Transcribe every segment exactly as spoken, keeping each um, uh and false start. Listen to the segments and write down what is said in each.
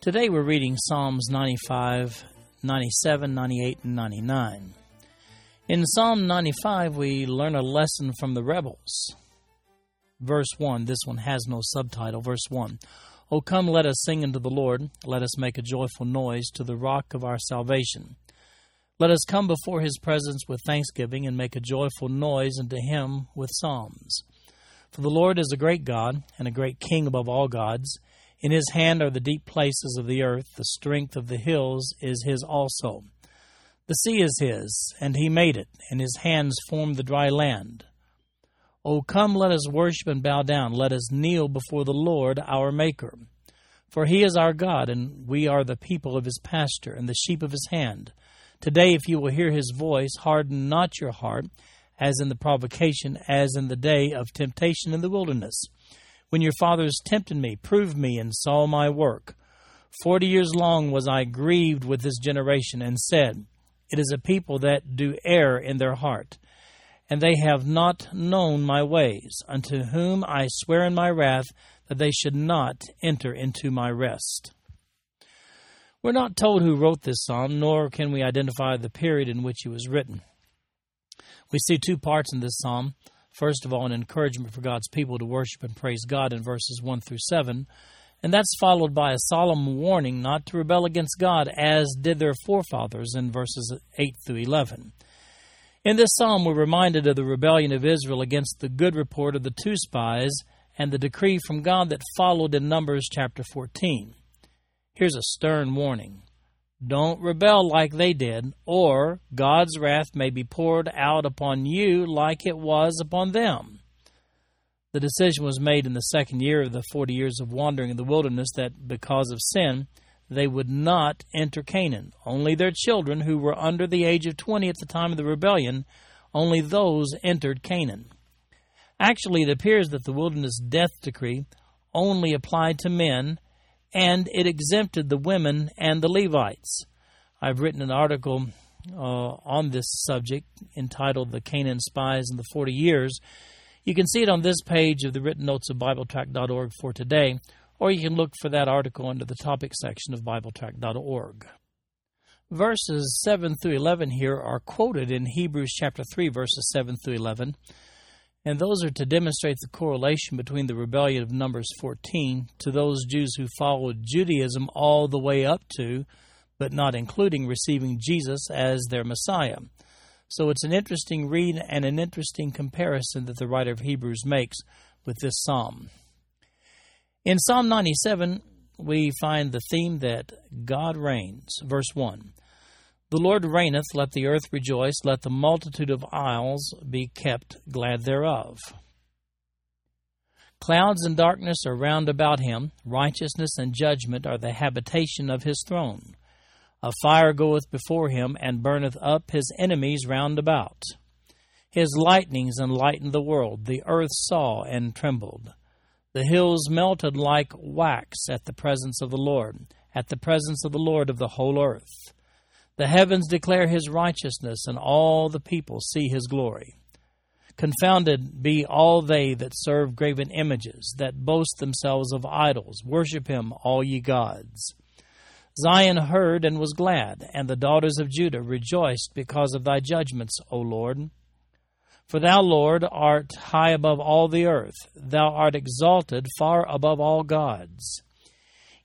Today we're reading Psalms ninety-five, ninety-seven, ninety-eight, and ninety-nine. In Psalm ninety-five, we learn a lesson from the rebels. Verse one, this one has no subtitle. Verse one, O come, let us sing unto the Lord. Let us make a joyful noise to the rock of our salvation. Let us come before his presence with thanksgiving and make a joyful noise unto him with psalms. For the Lord is a great God and a great King above all gods. In his hand are the deep places of the earth. The strength of the hills is his also. The sea is his, and he made it, and his hands formed the dry land. O come, let us worship and bow down. Let us kneel before the Lord our Maker. For he is our God, and we are the people of his pasture and the sheep of his hand. Today, if you will hear his voice, harden not your heart, as in the provocation, as in the day of temptation in the wilderness. When your fathers tempted me, proved me, and saw my work. Forty years long was I grieved with this generation, and said, It is a people that do err in their heart, and they have not known my ways, unto whom I swear in my wrath that they should not enter into my rest. We're not told who wrote this psalm, nor can we identify the period in which it was written. We see two parts in this psalm. First of all, an encouragement for God's people to worship and praise God in verses one through seven, and that's followed by a solemn warning not to rebel against God, as did their forefathers in verses eight through eleven. In this psalm, we're reminded of the rebellion of Israel against the good report of the two spies and the decree from God that followed in Numbers chapter fourteen. Here's a stern warning. Don't rebel like they did, or God's wrath may be poured out upon you like it was upon them. The decision was made in the second year of the forty years of wandering in the wilderness that, because of sin, they would not enter Canaan. Only their children, who were under the age of twenty at the time of the rebellion, only those entered Canaan. Actually, it appears that the wilderness death decree only applied to men, and it exempted the women and the Levites. I've written an article uh, on this subject entitled The Canaan Spies in the forty Years. You can see it on this page of the written notes of Bible Track dot org for today, or you can look for that article under the topic section of Bible Track dot org. Verses seven through eleven here are quoted in Hebrews chapter three, verses seven through eleven. And those are to demonstrate the correlation between the rebellion of Numbers fourteen to those Jews who followed Judaism all the way up to, but not including, receiving Jesus as their Messiah. So it's an interesting read and an interesting comparison that the writer of Hebrews makes with this psalm. In Psalm ninety-seven, we find the theme that God reigns. Verse one, The Lord reigneth, let the earth rejoice, let the multitude of isles be kept glad thereof. Clouds and darkness are round about him, righteousness and judgment are the habitation of his throne. A fire goeth before him, and burneth up his enemies round about. His lightnings enlightened the world, the earth saw and trembled. The hills melted like wax at the presence of the Lord, at the presence of the Lord of the whole earth. The heavens declare his righteousness, and all the people see his glory. Confounded be all they that serve graven images, that boast themselves of idols. Worship him, all ye gods. Zion heard and was glad, and the daughters of Judah rejoiced because of thy judgments, O Lord. For thou, Lord, art high above all the earth. Thou art exalted far above all gods.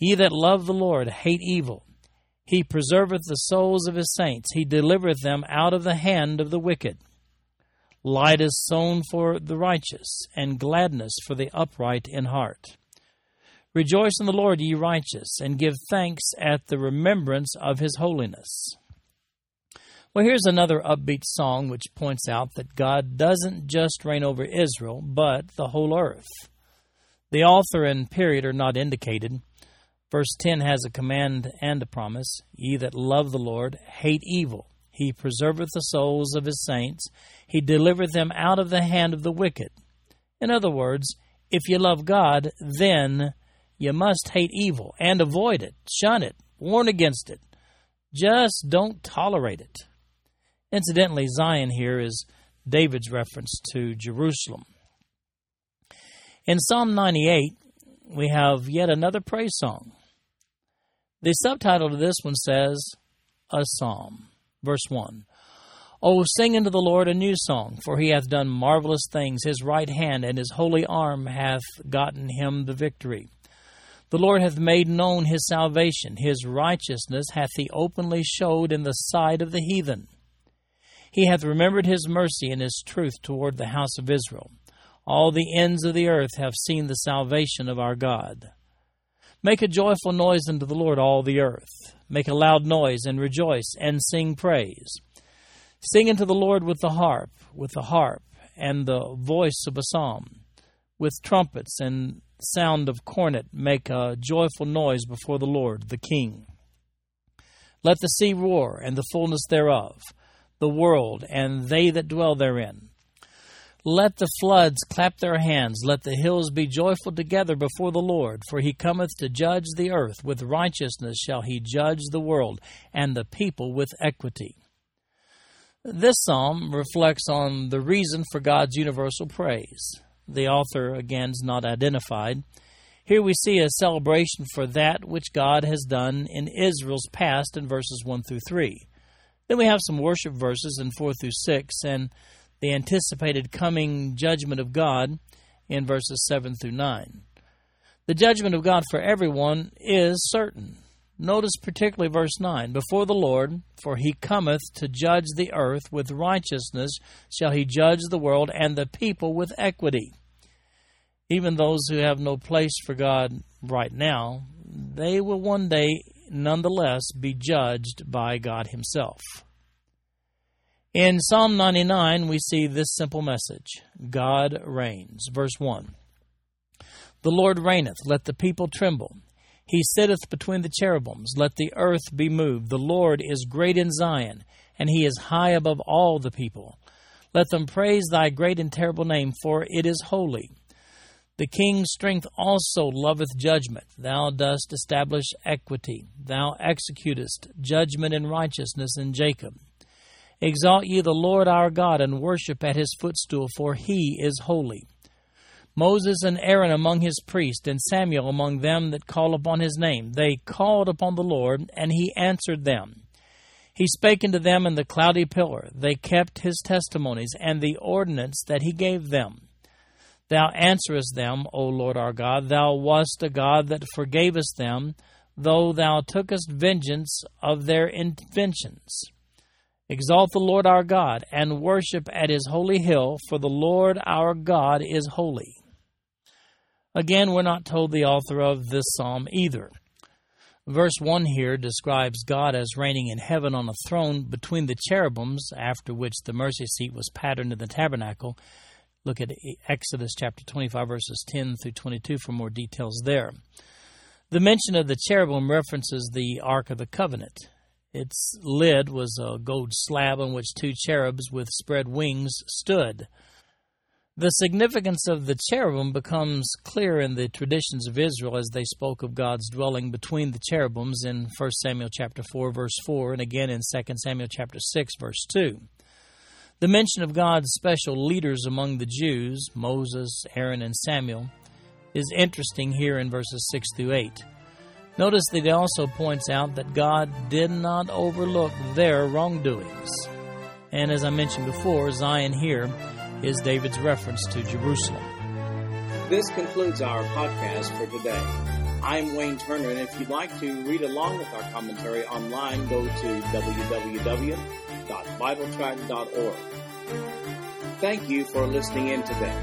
Ye that love the Lord hate evil. He preserveth the souls of his saints. He delivereth them out of the hand of the wicked. Light is sown for the righteous, and gladness for the upright in heart. Rejoice in the Lord, ye righteous, and give thanks at the remembrance of his holiness. Well, here's another upbeat song which points out that God doesn't just reign over Israel, but the whole earth. The author and period are not indicated. Verse ten has a command and a promise. Ye that love the Lord, hate evil. He preserveth the souls of his saints. He delivereth them out of the hand of the wicked. In other words, if you love God, then you must hate evil and avoid it, shun it, warn against it. Just don't tolerate it. Incidentally, Zion here is David's reference to Jerusalem. In Psalm ninety-eight, we have yet another praise song. The subtitle to this one says, A Psalm. Verse one, O sing unto the Lord a new song, for he hath done marvelous things. His right hand and his holy arm hath gotten him the victory. The Lord hath made known his salvation. His righteousness hath he openly showed in the sight of the heathen. He hath remembered his mercy and his truth toward the house of Israel. All the ends of the earth have seen the salvation of our God. Make a joyful noise unto the Lord, all the earth. Make a loud noise, and rejoice, and sing praise. Sing unto the Lord with the harp, with the harp, and the voice of a psalm. With trumpets and sound of cornet, make a joyful noise before the Lord, the King. Let the sea roar, and the fullness thereof, the world, and they that dwell therein. Let the floods clap their hands, let the hills be joyful together before the Lord, for he cometh to judge the earth. With righteousness shall he judge the world, and the people with equity. This psalm reflects on the reason for God's universal praise. The author, again, is not identified. Here we see a celebration for that which God has done in Israel's past in verses one through three. Then we have some worship verses in four through six, and the anticipated coming judgment of God in verses seven through nine. The judgment of God for everyone is certain. Notice particularly verse nine, Before the Lord, for he cometh to judge the earth, with righteousness shall he judge the world, and the people with equity. Even those who have no place for God right now, they will one day nonetheless be judged by God himself. In Psalm ninety-nine, we see this simple message, God reigns. Verse one, The Lord reigneth, let the people tremble. He sitteth between the cherubims, let the earth be moved. The Lord is great in Zion, and he is high above all the people. Let them praise thy great and terrible name, for it is holy. The king's strength also loveth judgment. Thou dost establish equity. Thou executest judgment and righteousness in Jacob. Exalt ye the Lord our God, and worship at his footstool, for he is holy. Moses and Aaron among his priests, and Samuel among them that call upon his name. They called upon the Lord, and he answered them. He spake unto them in the cloudy pillar. They kept his testimonies, and the ordinance that he gave them. Thou answerest them, O Lord our God. Thou wast a God that forgavest them, though thou tookest vengeance of their inventions. Exalt the Lord our God, and worship at his holy hill, for the Lord our God is holy. Again, we're not told the author of this psalm either. Verse one here describes God as reigning in heaven on a throne between the cherubims, after which the mercy seat was patterned in the tabernacle. Look at Exodus chapter twenty-five, verses ten through twenty-two for more details there. The mention of the cherubim references the Ark of the Covenant. Its lid was a gold slab on which two cherubs with spread wings stood. The significance of the cherubim becomes clear in the traditions of Israel as they spoke of God's dwelling between the cherubims in First Samuel chapter four, verse four, and again in Second Samuel chapter six, verse two. The mention of God's special leaders among the Jews, Moses, Aaron, and Samuel, is interesting here in verses six through eight. Notice that he also points out that God did not overlook their wrongdoings. And as I mentioned before, Zion here is David's reference to Jerusalem. This concludes our podcast for today. I'm Wayne Turner, and if you'd like to read along with our commentary online, go to w w w dot bible track dot org. Thank you for listening in today.